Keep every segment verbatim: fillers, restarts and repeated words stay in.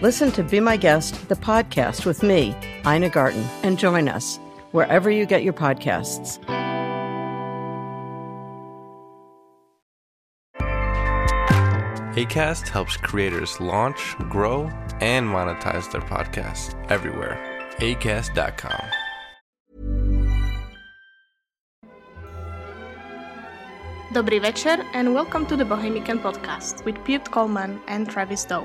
Listen to Be My Guest, the podcast with me, Ina Garten, and join us wherever you get your podcasts. Acast helps creators launch, grow, and monetize their podcasts everywhere. Acast dot com. Dobrý večer and welcome to the Bohemican podcast with Pete Coleman and Travis Doe.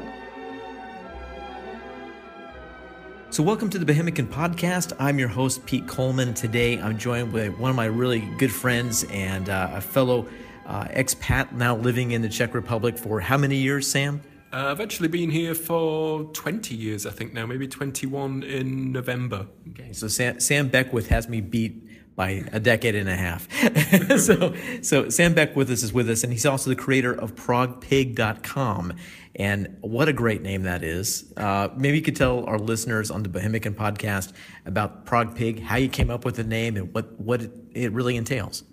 So welcome to the Bohemican podcast. I'm your host, Pete Coleman. Today I'm joined with one of my really good friends and uh, a fellow uh, expat now living in the Czech Republic for how many years, Sam? Uh, I've actually been here for twenty years, I think now, maybe twenty-one in November. Okay, so Sam, Sam Beckwith has me beat by a decade and a half. so, so Sam Beckwith is with us, and he's also the creator of Prague Pig dot com. And what a great name that is. Uh, maybe you could tell our listeners on the Bohemican podcast about Prague Pig, how you came up with the name and what, what it, it really entails.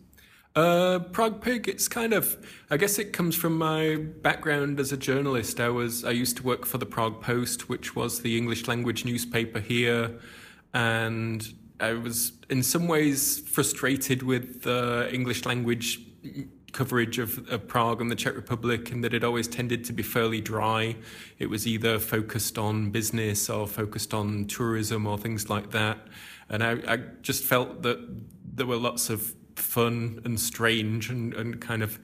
Uh, Prague Pig, it's kind of, I guess it comes from my background as a journalist. I was, I used to work for the Prague Post, which was the English language newspaper here. And I was in some ways frustrated with the uh, English language coverage of, of Prague and the Czech Republic, and that it always tended to be fairly dry. It was either focused on business or focused on tourism or things like that. And I, I just felt that there were lots of fun and strange and, and kind of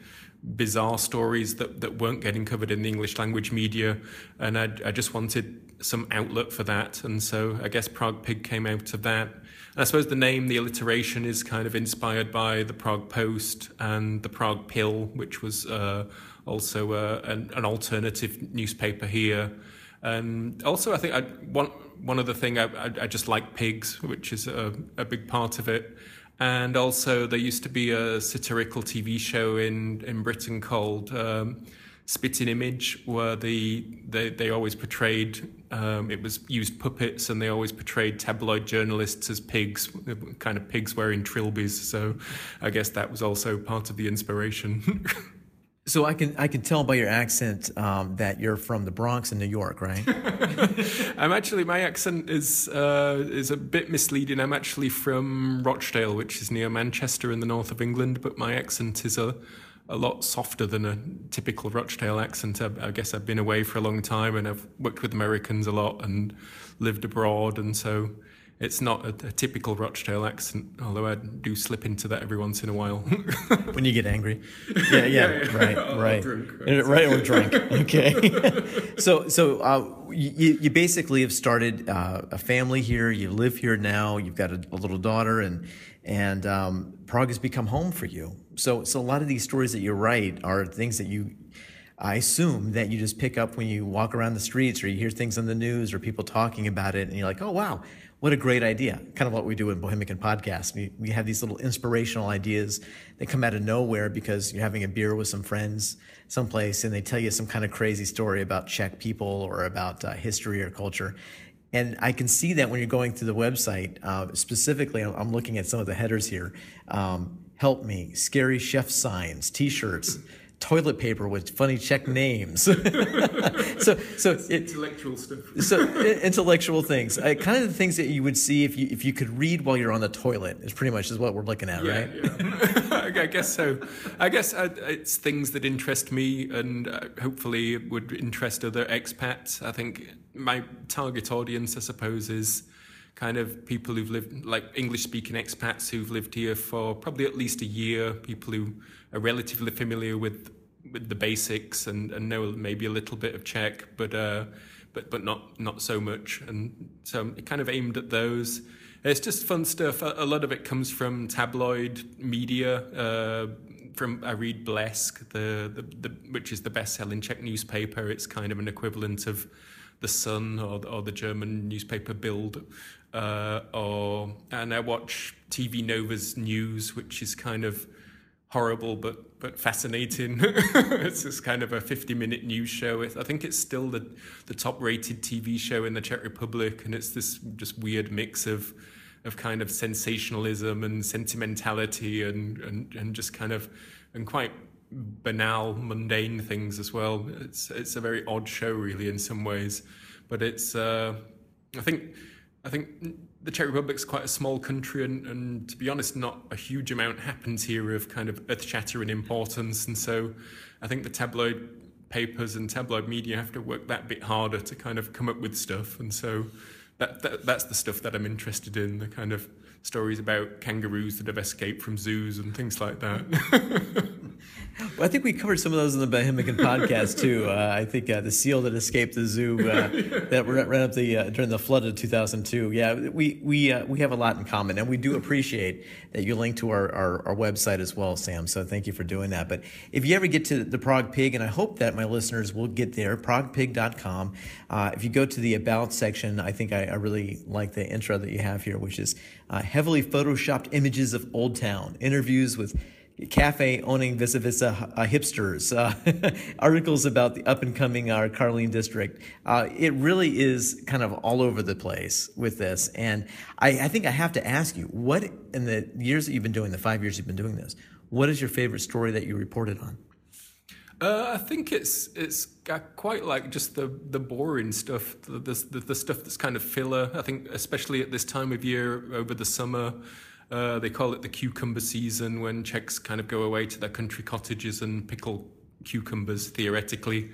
bizarre stories that, that weren't getting covered in the English language media. And I, I just wanted some outlet for that. And so I guess Prague Pig came out of that. I suppose the name, the alliteration, is kind of inspired by the Prague Post and the Prague Pill, which was uh, also uh, an, an alternative newspaper here. And also, I think I, one one other thing, I, I, I just like pigs, which is a, a big part of it. And also, there used to be a satirical T V show in, in Britain called Um, Spitting Image, where the they, they always portrayed, um, it was used puppets, and they always portrayed tabloid journalists as pigs, kind of pigs wearing trilbies. So I guess that was also part of the inspiration. So I can I can tell by your accent um, that you're from the Bronx in New York, right? I'm actually, my accent is uh, is a bit misleading. I'm actually from Rochdale, which is near Manchester in the north of England, but my accent is a a lot softer than a typical Rochdale accent. I, I guess I've been away for a long time, and I've worked with Americans a lot and lived abroad, and so it's not a, a typical Rochdale accent, although I do slip into that every once in a while. When you get angry. Yeah, yeah, yeah, yeah. right, oh, right. Drink, right. Right, or drunk, okay. so so uh, you, you basically have started uh, a family here, you live here now, you've got a, a little daughter, and and um, Prague has become home for you. So, so a lot of these stories that you write are things that you, I assume, that you just pick up when you walk around the streets, or you hear things on the news, or people talking about it, and you're like, oh, wow, what a great idea. Kind of what we do in Bohemican Podcast. We, we have these little inspirational ideas that come out of nowhere because you're having a beer with some friends someplace, and they tell you some kind of crazy story about Czech people or about uh, history or culture. And I can see that when you're going through the website. Uh, specifically, I'm, I'm looking at some of the headers here. Um, help me, scary chef signs, T-shirts, toilet paper with funny Czech names. so, so it, intellectual stuff. So intellectual things, uh, kind of the things that you would see if you if you could read while you're on the toilet. Is pretty much is what we're looking at, yeah, right? Yeah. I guess so. I guess I, it's things that interest me, and uh, hopefully would interest other expats. I think my target audience, I suppose, is kind of people who've lived, like English-speaking expats who've lived here for probably at least a year, people who are relatively familiar with with the basics and, and know maybe a little bit of Czech, but uh, but but not not so much. And so I'm kind of aimed at those. It's just fun stuff. A, a lot of it comes from tabloid media. Uh, from I read Blesk, the, the, the which is the best-selling Czech newspaper. It's kind of an equivalent of the Sun or, or the German newspaper Bild. Uh, or and I watch T V Nova's news, which is kind of horrible but but fascinating. It's just kind of a fifty-minute news show. I think it's still the the top-rated T V show in the Czech Republic, and it's this just weird mix of of kind of sensationalism and sentimentality and and, and just kind of and quite banal, mundane things as well. It's it's a very odd show, really, in some ways, but it's uh, I think I think the Czech Republic's quite a small country, and, and to be honest, not a huge amount happens here of kind of earth-shattering importance, and so I think the tabloid papers and tabloid media have to work that bit harder to kind of come up with stuff, and so that, that that's the stuff that I'm interested in, the kind of stories about kangaroos that have escaped from zoos and things like that. Well, I think we covered some of those in the Bohemican podcast too. Uh, I think uh, the seal that escaped the zoo uh, that ran up the uh, during the flood of two thousand two. Yeah, we we uh, we have a lot in common, and we do appreciate that you link to our, our, our website as well, Sam. So thank you for doing that. But if you ever get to the Prague Pig, and I hope that my listeners will get there, Prague Pig dot com. Uh, if you go to the About section, I think I, I really like the intro that you have here, which is uh, heavily photoshopped images of Old Town, interviews with cafe-owning Visa Visa uh, hipsters, uh, articles about the up-and-coming uh, Karlín district. Uh, it really is kind of all over the place with this. And I, I think I have to ask you, what in the years that you've been doing, the five years you've been doing this, what is your favorite story that you reported on? Uh, I think it's it's quite like just the, the boring stuff, the, the the stuff that's kind of filler. I think especially at this time of year, over the summer, Uh, they call it the cucumber season, when Czechs kind of go away to their country cottages and pickle cucumbers, theoretically.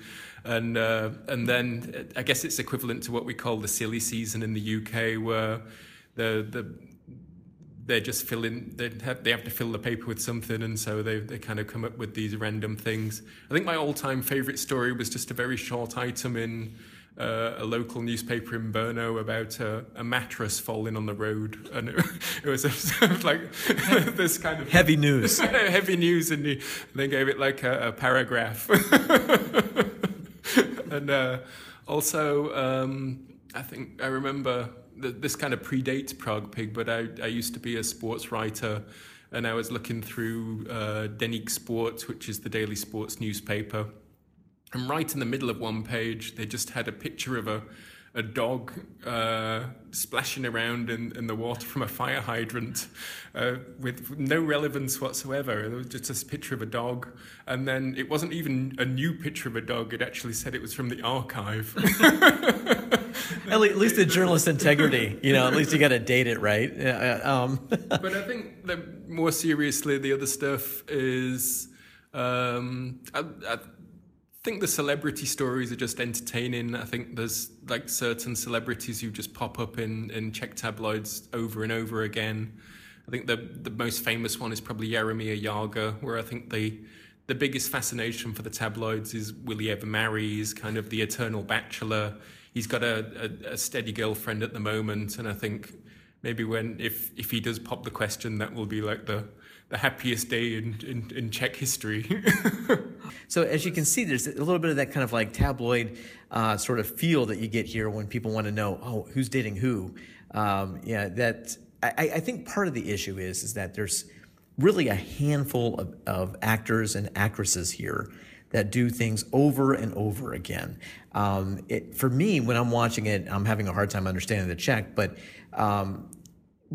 And uh, and then I guess it's equivalent to what we call the silly season in the U K, where the the they're just filling, they have, they have to fill the paper with something, and so they, they kind of come up with these random things. I think my all-time favourite story was just a very short item in Uh, a local newspaper in Brno about a, a mattress falling on the road, and it, it was sort of like this kind of heavy news. heavy news, and, you, and they gave it like a, a paragraph. And uh, also, um, I think I remember that this kind of predates Prague Pig, but I, I used to be a sports writer, and I was looking through uh, Deník Sport, which is the daily sports newspaper. And right in the middle of one page, they just had a picture of a a dog uh, splashing around in, in the water from a fire hydrant uh, with no relevance whatsoever. It was just this picture of a dog. And then it wasn't even a new picture of a dog. It actually said it was from the archive. At least the journalist's integrity, you know, at least you got to date it right. Um. But I think that more seriously, the other stuff is... Um, I, I, I think the celebrity stories are just entertaining. I think there's like certain celebrities who just pop up in, in Czech tabloids over and over again. I think the the most famous one is probably Jeremia Jaga, where I think the the biggest fascination for the tabloids is, will he ever marry? He's kind of the eternal bachelor. He's got a, a, a steady girlfriend at the moment, and I think maybe when if if he does pop the question, that will be like the the happiest day in, in, in Czech history. So as you can see, there's a little bit of that kind of like tabloid uh, sort of feel that you get here when people want to know, oh, who's dating who? Um, yeah, that I, I think part of the issue is is that there's really a handful of, of actors and actresses here that do things over and over again. Um, it, for me, when I'm watching it, I'm having a hard time understanding the Czech, but... Um,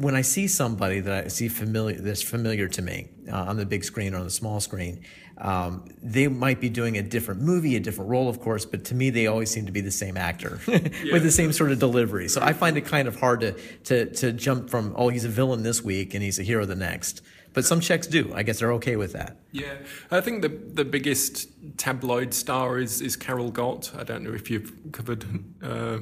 When I see somebody that I see familiar, that's familiar to me uh, on the big screen or on the small screen, um, they might be doing a different movie, a different role, of course, but to me, they always seem to be the same actor yeah. with the same sort of delivery. So I find it kind of hard to to to jump from, oh, he's a villain this week and he's a hero the next. But some Czechs do. I guess they're okay with that. Yeah. I think the the biggest tabloid star is, is Karel Gott. I don't know if you've covered uh,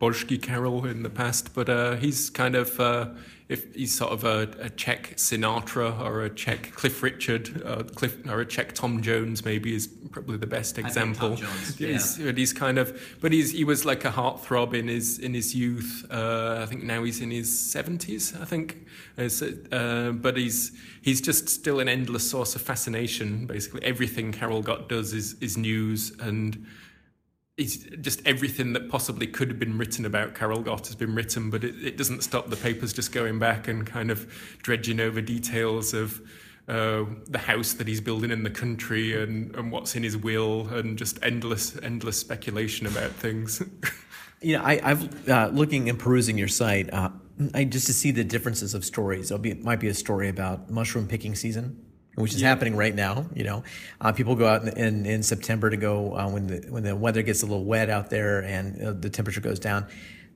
Božský Karel in the past, but uh, he's kind of... Uh, If he's sort of a, a Czech Sinatra or a Czech Cliff Richard uh, Cliff, or a Czech Tom Jones, maybe is probably the best example. I think Tom Jones, yeah. He's, he's kind of, but he's he was like a heartthrob in his in his youth. Uh, I think now he's in his seventies. I think, uh, but he's he's just still an endless source of fascination. Basically, everything Karel Gott does is is news and. It's just everything that possibly could have been written about Karel Gott has been written, but it, it doesn't stop the papers just going back and kind of dredging over details of uh, the house that he's building in the country and, and what's in his will and just endless, endless speculation about things. You know, I, I've uh, looking and perusing your site, uh, I just to see the differences of stories. It'll be, it might be a story about mushroom picking season, which is yeah. happening right now. You know, uh, people go out in, in, in September to go uh, when the when the weather gets a little wet out there and uh, the temperature goes down.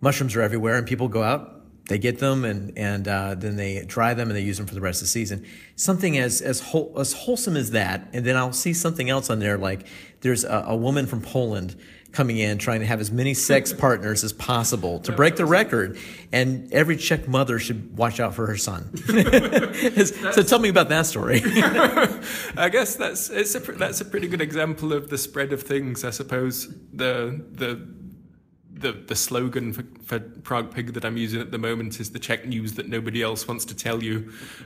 Mushrooms are everywhere, and people go out, they get them, and and uh, then they dry them and they use them for the rest of the season. Something as as whole, as wholesome as that, and then I'll see something else on there like there's a, a woman from Poland coming in trying to have as many sex partners as possible to break the record, and every Czech mother should watch out for her son. So tell me about that story. I guess that's it's a that's a pretty good example of the spread of things. I suppose the the the the slogan for, for Prague Pig that I'm using at the moment is the Czech news that nobody else wants to tell you,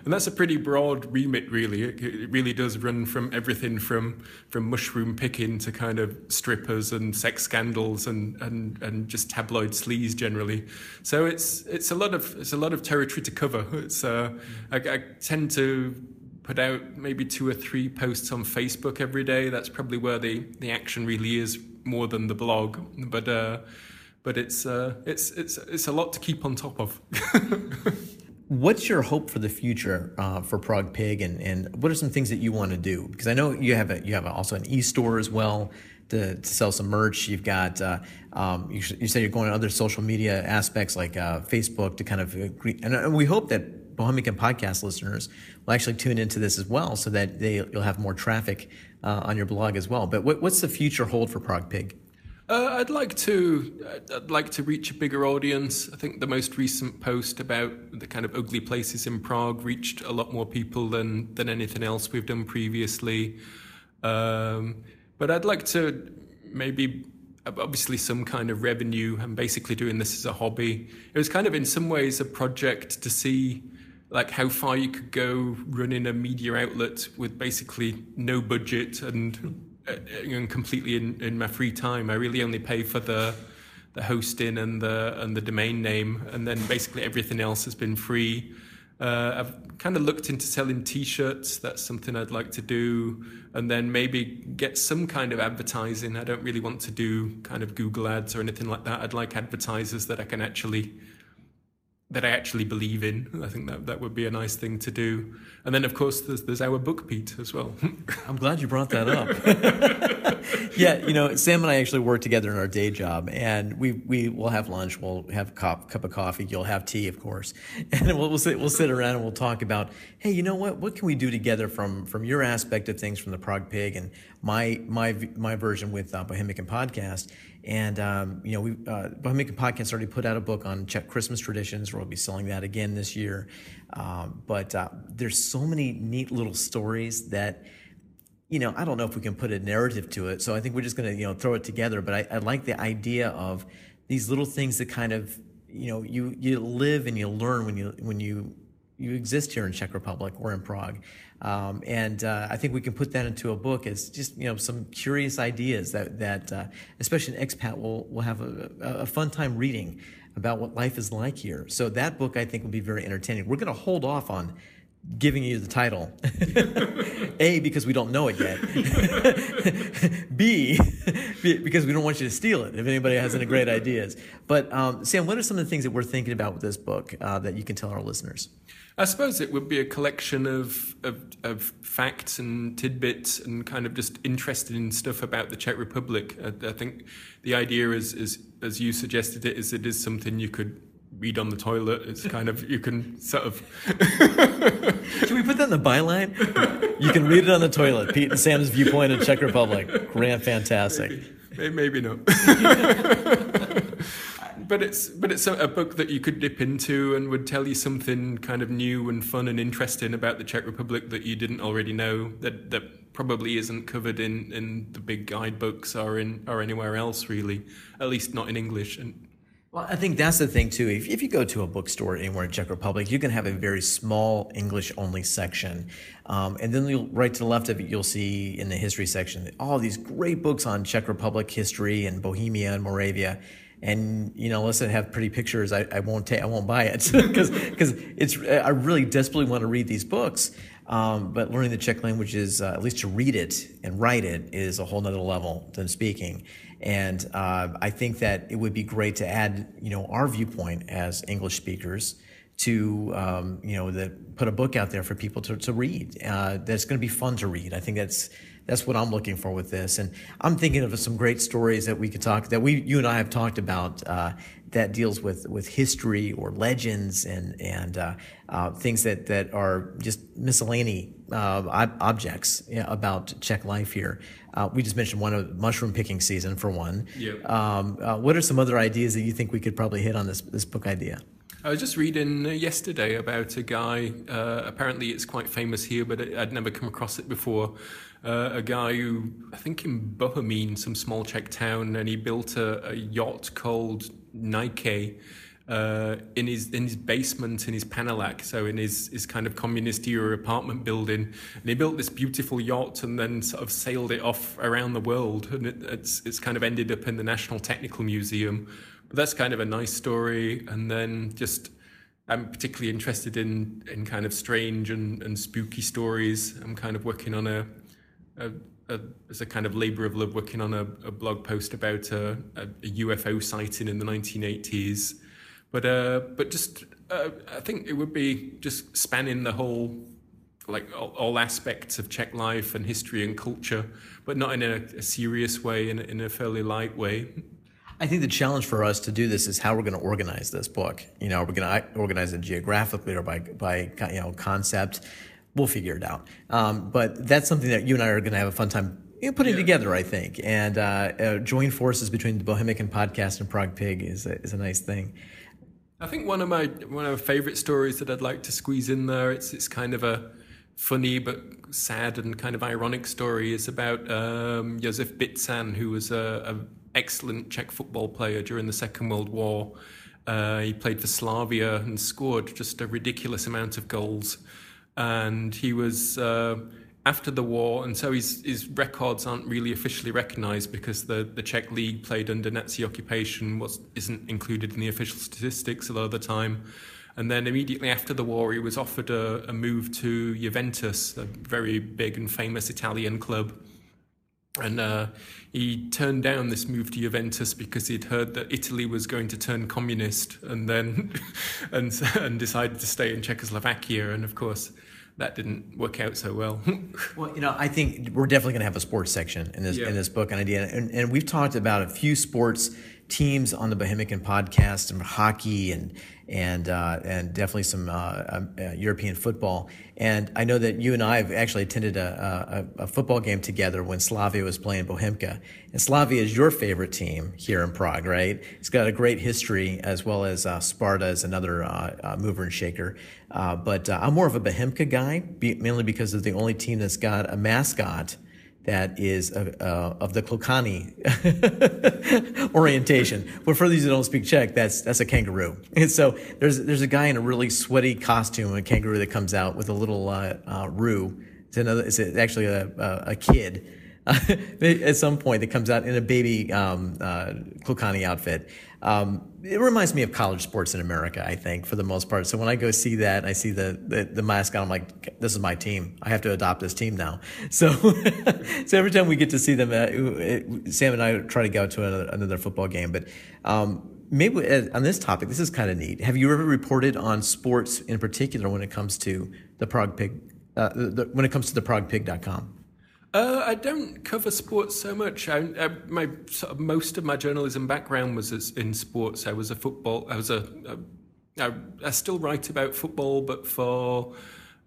and that's a pretty broad remit really. It, it really does run from everything from from mushroom picking to kind of strippers and sex scandals and and and just tabloid sleaze generally. So it's it's a lot of it's a lot of territory to cover. It's uh I, I tend to put out maybe two or three posts on Facebook every day. That's probably where the the action really is, more than the blog, but uh But it's uh, it's it's it's a lot to keep on top of. What's your hope for the future uh, for Prague Pig, and, and what are some things that you want to do? Because I know you have a you have a, also an e-store as well to, to sell some merch. You've got uh, um, you, you say you're going to other social media aspects like uh, Facebook to kind of agree, and, and we hope that Bohemican podcast listeners will actually tune into this as well, so that they you'll have more traffic uh, on your blog as well. But what, what's the future hold for Prague Pig? Uh, I'd like to I'd like to reach a bigger audience. I think the most recent post about the kind of ugly places in Prague reached a lot more people than, than anything else we've done previously. Um, but I'd like to maybe, obviously some kind of revenue. I'm basically doing this as a hobby. It was kind of in some ways a project to see like how far you could go running a media outlet with basically no budget and... and completely in, in my free time. I really only pay for the the hosting and the and the domain name, and then basically everything else has been free. Uh, I've kind of looked into selling T-shirts. That's something I'd like to do, and then maybe get some kind of advertising. I don't really want to do kind of Google ads or anything like that. I'd like advertisers that I can actually... that I actually believe in. I think that that would be a nice thing to do. And then, of course, there's, there's our book, Pete, as well. I'm glad you brought that up. Yeah, you know, Sam and I actually work together in our day job, and we we will have lunch, we'll have a cup, cup of coffee, you'll have tea, of course, and we'll we'll sit, we'll sit around and we'll talk about, hey, you know what, what can we do together from from your aspect of things, from the Prague Pig and my my my version with uh, Bohemican Podcast. And, um, you know, we uh, Bohemican Podcast already put out a book on Czech Christmas traditions. We'll be selling that again this year. Um, but uh, there's so many neat little stories that, you know, I don't know if we can put a narrative to it. So I think we're just going to, you know, throw it together. But I, I like the idea of these little things that kind of, you know, you, you live and you learn when you when you. you exist here in Czech Republic or in Prague. Um, and uh, I think we can put that into a book as just, you know, some curious ideas that, that uh, especially an expat will, will have a, a fun time reading about what life is like here. So that book, I think, will be very entertaining. We're going to hold off on giving you the title. A, because we don't know it yet. B, because we don't want you to steal it if anybody has any great ideas. But um, Sam, what are some of the things that we're thinking about with this book uh, that you can tell our listeners? I suppose it would be a collection of, of of facts and tidbits and kind of just interesting stuff about the Czech Republic. I, I think the idea is, is, as you suggested it, is it is something you could read on the toilet. It's kind of, you can sort of... Should we put that in the byline? You can read it on the toilet. Pete and Sam's viewpoint of Czech Republic. Grand, fantastic. Maybe, maybe not. But it's but it's a, a book that you could dip into and would tell you something kind of new and fun and interesting about the Czech Republic that you didn't already know, that that probably isn't covered in, in the big guidebooks or in or anywhere else really, at least not in English. And well, I think that's the thing too. If if you go to a bookstore anywhere in Czech Republic, you can have a very small English only section, um, and then you'll, right to the left of it, you'll see in the history section all these great books on Czech Republic history and Bohemia and Moravia. And, you know, unless I have pretty pictures, I, I won't take, I won't buy it because it's, I really desperately want to read these books. Um, but learning the Czech language is, uh, at least to read it and write it, is a whole nother level than speaking. And, uh, I think that it would be great to add, you know, our viewpoint as English speakers to, um, you know, the, put a book out there for people to, to read, uh, that's going to be fun to read. I think that's, That's what I'm looking for with this. And I'm thinking of some great stories that we could talk, that we, you and I have talked about, uh, that deals with, with history or legends and, and, uh, uh, things that, that are just miscellany, uh, ob- objects you know, about Czech life here. Uh, we just mentioned one of mushroom picking season for one. Yep. Um, uh, what are some other ideas that you think we could probably hit on this, this book idea? I was just reading yesterday about a guy, uh, apparently it's quite famous here, but I'd never come across it before. Uh, a guy who, I think in Bohemín, some small Czech town, and he built a, a yacht called Nike uh, in his in his basement in his Panelak, so in his, his kind of communist era apartment building. And he built this beautiful yacht and then sort of sailed it off around the world. And it, it's it's kind of ended up in the National Technical Museum. That's kind of a nice story. And then just I'm particularly interested in in kind of strange and, and spooky stories. I'm kind of working on a, a, a as a kind of labor of love, working on a, a blog post about a, a, a U F O sighting in the nineteen eighties. But uh, but just uh, I think it would be just spanning the whole, like all, all aspects of Czech life and history and culture, but not in a, a serious way, in, in a fairly light way. I think the challenge for us to do this is how we're going to organize this book. You know, are we going to organize it geographically or by, by you know, concept? We'll figure it out. Um, but that's something that you and I are going to have a fun time you know, putting yeah. together, I think. And uh, uh, join forces between the Bohemican podcast and Prague Pig is a, is a nice thing. I think one of my one of my favorite stories that I'd like to squeeze in there, it's it's kind of a funny but sad and kind of ironic story, is about um, Josef Bitzan, who was a... a excellent Czech football player during the Second World War. Uh, he played for Slavia and scored just a ridiculous amount of goals. And he was uh, after the war, and so his, his records aren't really officially recognised because the, the Czech league played under Nazi occupation was, isn't included in the official statistics a lot of the time. And then immediately after the war, he was offered a, a move to Juventus, a very big and famous Italian club. And uh, he turned down this move to Juventus because he'd heard that Italy was going to turn communist, and then and and decided to stay in Czechoslovakia. And of course, that didn't work out so well. Well, you know, I think we're definitely going to have a sports section in this yeah. in this book and idea, and and we've talked about a few sports teams on the Bohemican podcast, and hockey, and and uh, and definitely some uh, uh, European football. And I know that you and I have actually attended a, a, a football game together when Slavia was playing Bohemka. And Slavia is your favorite team here in Prague, right? It's got a great history, as well as uh, Sparta is another uh, uh, mover and shaker. Uh, but uh, I'm more of a Bohemka guy, be, mainly because of the only team that's got a mascot that is uh, uh, of the Klokani orientation. But for those who don't speak Czech, that's that's a kangaroo. And so there's there's a guy in a really sweaty costume, a kangaroo that comes out with a little uh, uh, roo. It's another. It's actually a a, a kid uh, at some point that comes out in a baby um, uh, Klokani outfit. Um, it reminds me of college sports in America, I think, for the most part. So when I go see that and I see the, the, the mascot, I'm like, this is my team. I have to adopt this team now. So so every time we get to see them, uh, it, Sam and I try to go to another, another football game. But um, maybe uh, on this topic, this is kind of neat. Have you ever reported on sports in particular when it comes to the Prague Pig, uh, the, when it comes to the Prague Pig dot com? Uh, I don't cover sports so much. I, I, my sort of, most of my journalism background was in sports. I was a football. I was a, a I, I still write about football, but for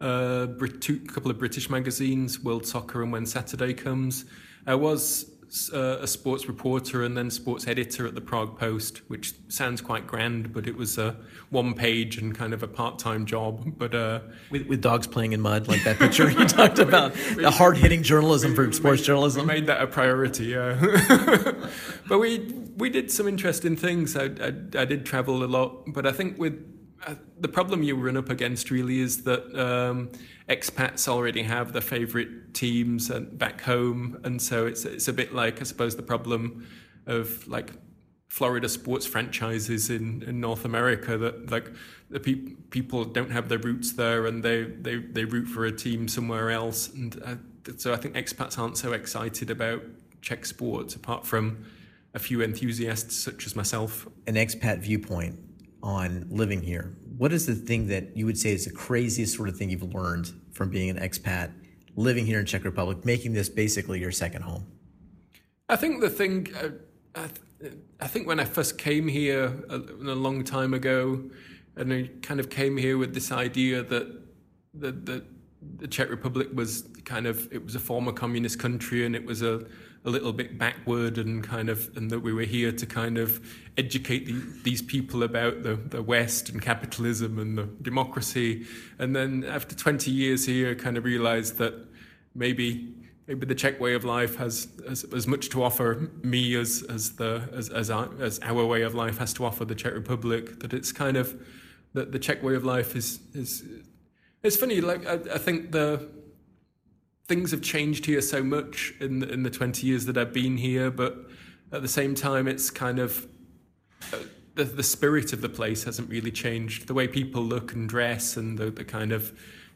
uh, two, a couple of British magazines, World Soccer and When Saturday Comes. I was uh, a sports reporter and then sports editor at the Prague Post, which sounds quite grand, but it was a one page and kind of a part-time job. But uh, with, with dogs playing in mud, like that picture you talked about, we, the hard-hitting journalism we, for sports we made, journalism. We made that a priority, yeah. But we we did some interesting things. I, I, I did travel a lot, but I think with uh, the problem you run up against really is that um, expats already have their favorite teams and back home, and so it's it's a bit like, I suppose, the problem of like Florida sports franchises in, in North America, that like the pe- people don't have their roots there and they, they, they root for a team somewhere else, and uh, so I think expats aren't so excited about Czech sports, apart from a few enthusiasts such as myself. An expat viewpoint on living here. What is the thing that you would say is the craziest sort of thing you've learned from being an expat, living here in Czech Republic, making this basically your second home? I think the thing, uh, I, th- I think when I first came here a, a long time ago, and I kind of came here with this idea that the, the, the Czech Republic was kind of, it was a former communist country and it was a a little bit backward, and kind of, and that we were here to kind of educate the, these people about the, the West and capitalism and the democracy. And then after twenty years here, I kind of realized that maybe maybe the Czech way of life has as, as much to offer me as as the as as our, as our way of life has to offer the Czech Republic. That it's kind of that the Czech way of life is is it's funny. Like I, I think the. Things have changed here so much in the, in the twenty years that I've been here, but at the same time, it's kind of uh, the the spirit of the place hasn't really changed. The way people look and dress and the, the kind of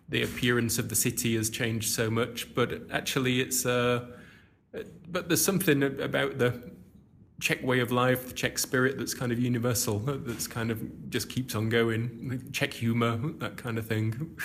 the appearance of the city has changed so much. But actually, it's uh, but there's something about the Czech way of life, the Czech spirit, that's kind of universal. That's kind of just keeps on going. Czech humor, that kind of thing.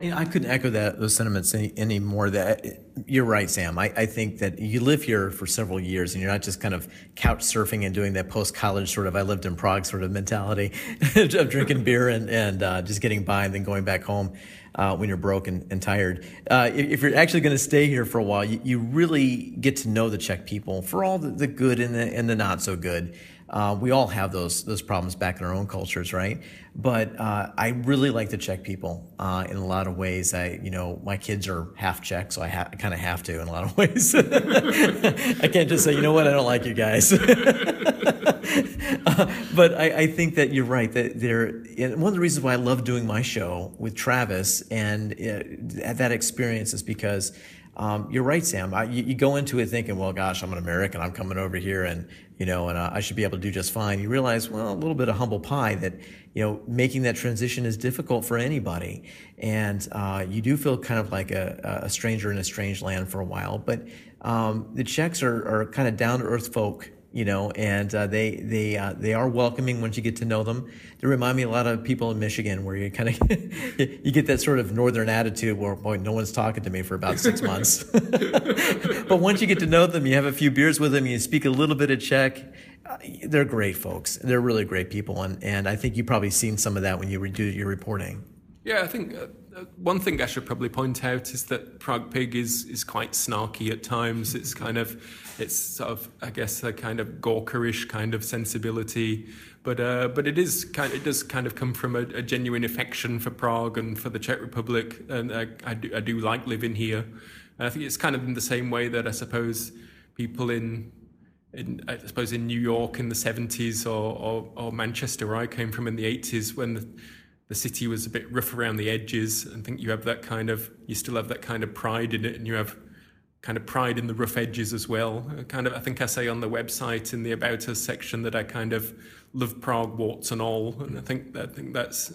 I couldn't echo that those sentiments any, any more. That you're right, Sam. I, I think that you live here for several years, and you're not just kind of couch surfing and doing that post-college sort of "I lived in Prague" sort of mentality of drinking beer and and uh, just getting by and then going back home uh, when you're broke and, and tired. Uh, if, if you're actually going to stay here for a while, you, you really get to know the Czech people for all the, the good and the and the not so good. Uh, we all have those those problems back in our own cultures, right? But uh, I really like the Czech people uh, in a lot of ways. I, you know, my kids are half Czech, so I, ha- I kind of have to in a lot of ways. I can't just say, you know what, I don't like you guys. uh, but I, I think that you're right. That there, and one of the reasons why I love doing my show with Travis and uh, that experience is because. Um, you're right, Sam. I, you, you go into it thinking, well, gosh, I'm an American. I'm coming over here and, you know, and uh, I should be able to do just fine. You realize, well, a little bit of humble pie that, you know, making that transition is difficult for anybody. And uh, you do feel kind of like a, a stranger in a strange land for a while. But um, the Czechs are, are kind of down-to-earth folk, you know, and uh, they they uh, they are welcoming once you get to know them. They remind me a lot of people in Michigan, where you kind of you get that sort of northern attitude where, boy, no one's talking to me for about six months. But once you get to know them, you have a few beers with them, you speak a little bit of Czech. Uh, they're great folks. They're really great people, and and I think you've probably seen some of that when you do your reporting. Yeah, I think uh, one thing I should probably point out is that Prague Pig is, is quite snarky at times. It's kind of, it's sort of, I guess, a kind of gawkerish kind of sensibility, but uh, but it is kind of, it does kind of come from a, a genuine affection for Prague and for the Czech Republic, and I, I do I do like living here. And I think it's kind of in the same way that I suppose people in. In, I suppose in New York in the seventies or, or or Manchester, where I came from, in the eighties, when the The city was a bit rough around the edges. I think you have that kind of, you still have that kind of pride in it, and you have kind of pride in the rough edges as well. I kind of, I think I say on the website in the About Us section that I kind of love Prague warts and all, and I think I think that's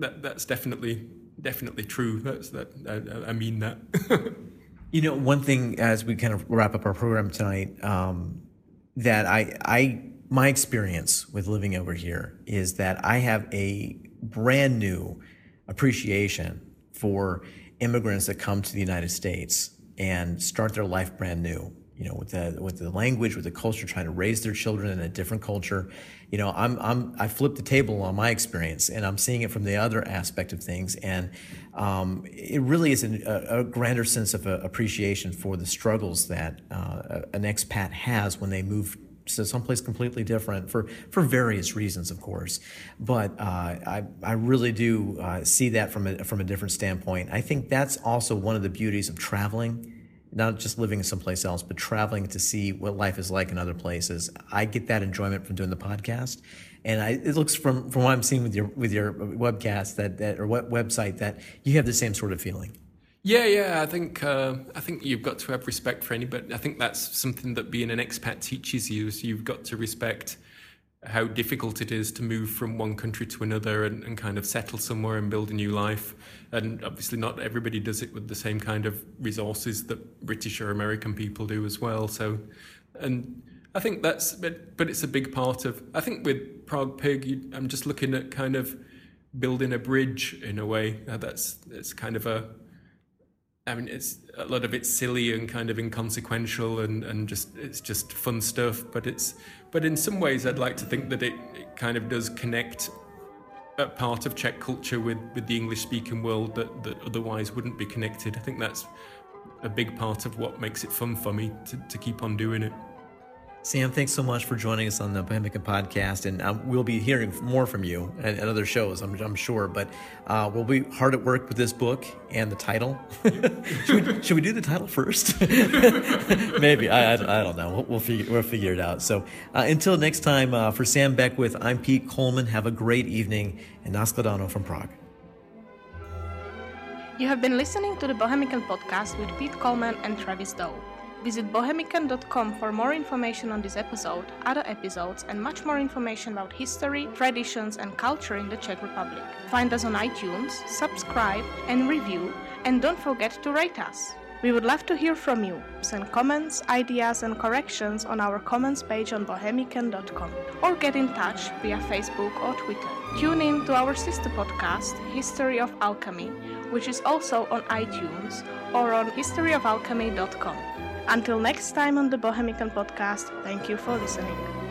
that that's definitely definitely true. That's that I, I mean that. You know, one thing as we kind of wrap up our program tonight, um, that I I my experience with living over here is that I have a brand new appreciation for immigrants that come to the United States and start their life brand new you know, with the with the language, with the culture, trying to raise their children in a different culture. You know, I'm I'm I flipped the table on my experience, and I'm seeing it from the other aspect of things, and um, it really is an, a, a grander sense of uh, appreciation for the struggles that uh, an expat has when they move to someplace completely different for, for various reasons, of course. But uh, I I really do uh, see that from a from a different standpoint. I think that's also one of the beauties of traveling. Not just living someplace else, but traveling to see what life is like in other places. I get that enjoyment from doing the podcast. And I, it looks from, from what I'm seeing with your with your webcast that, that or what website that you have the same sort of feeling. Yeah, yeah. I think uh, I think you've got to have respect for anybody. I think that's something that being an expat teaches you. So you've got to respect how difficult it is to move from one country to another and, and kind of settle somewhere and build a new life. And obviously not everybody does it with the same kind of resources that British or American people do as well. So, and I think that's, but, but it's a big part of, I think with Prague Pig, you, I'm just looking at kind of building a bridge in a way. Uh, that's, it's kind of a, I mean, it's a lot of it's silly and kind of inconsequential and, and just it's just fun stuff. But it's but in some ways, I'd like to think that it, it kind of does connect a part of Czech culture with, with the English-speaking world that, that otherwise wouldn't be connected. I think that's a big part of what makes it fun for me to, to keep on doing it. Sam, thanks so much for joining us on the Bohemican podcast, and um, we'll be hearing more from you at, at other shows, I'm, I'm sure, but uh, we'll be hard at work with this book and the title. should, we, should we do the title first? Maybe. I, I, I don't know. We'll, we'll, figure, we'll figure it out. So uh, until next time, uh, for Sam Beckwith, I'm Pete Coleman. Have a great evening, and Naschledanou from Prague. You have been listening to the Bohemican podcast with Pete Coleman and Travis Doe. Visit bohemican dot com for more information on this episode, other episodes, and much more information about history, traditions, and culture in the Czech Republic. Find us on iTunes, subscribe, and review, and don't forget to rate us. We would love to hear from you. Send comments, ideas, and corrections on our comments page on bohemican dot com, or get in touch via Facebook or Twitter. Tune in to our sister podcast, History of Alchemy, which is also on iTunes or on history of alchemy dot com. Until next time on the Bohemican podcast, thank you for listening.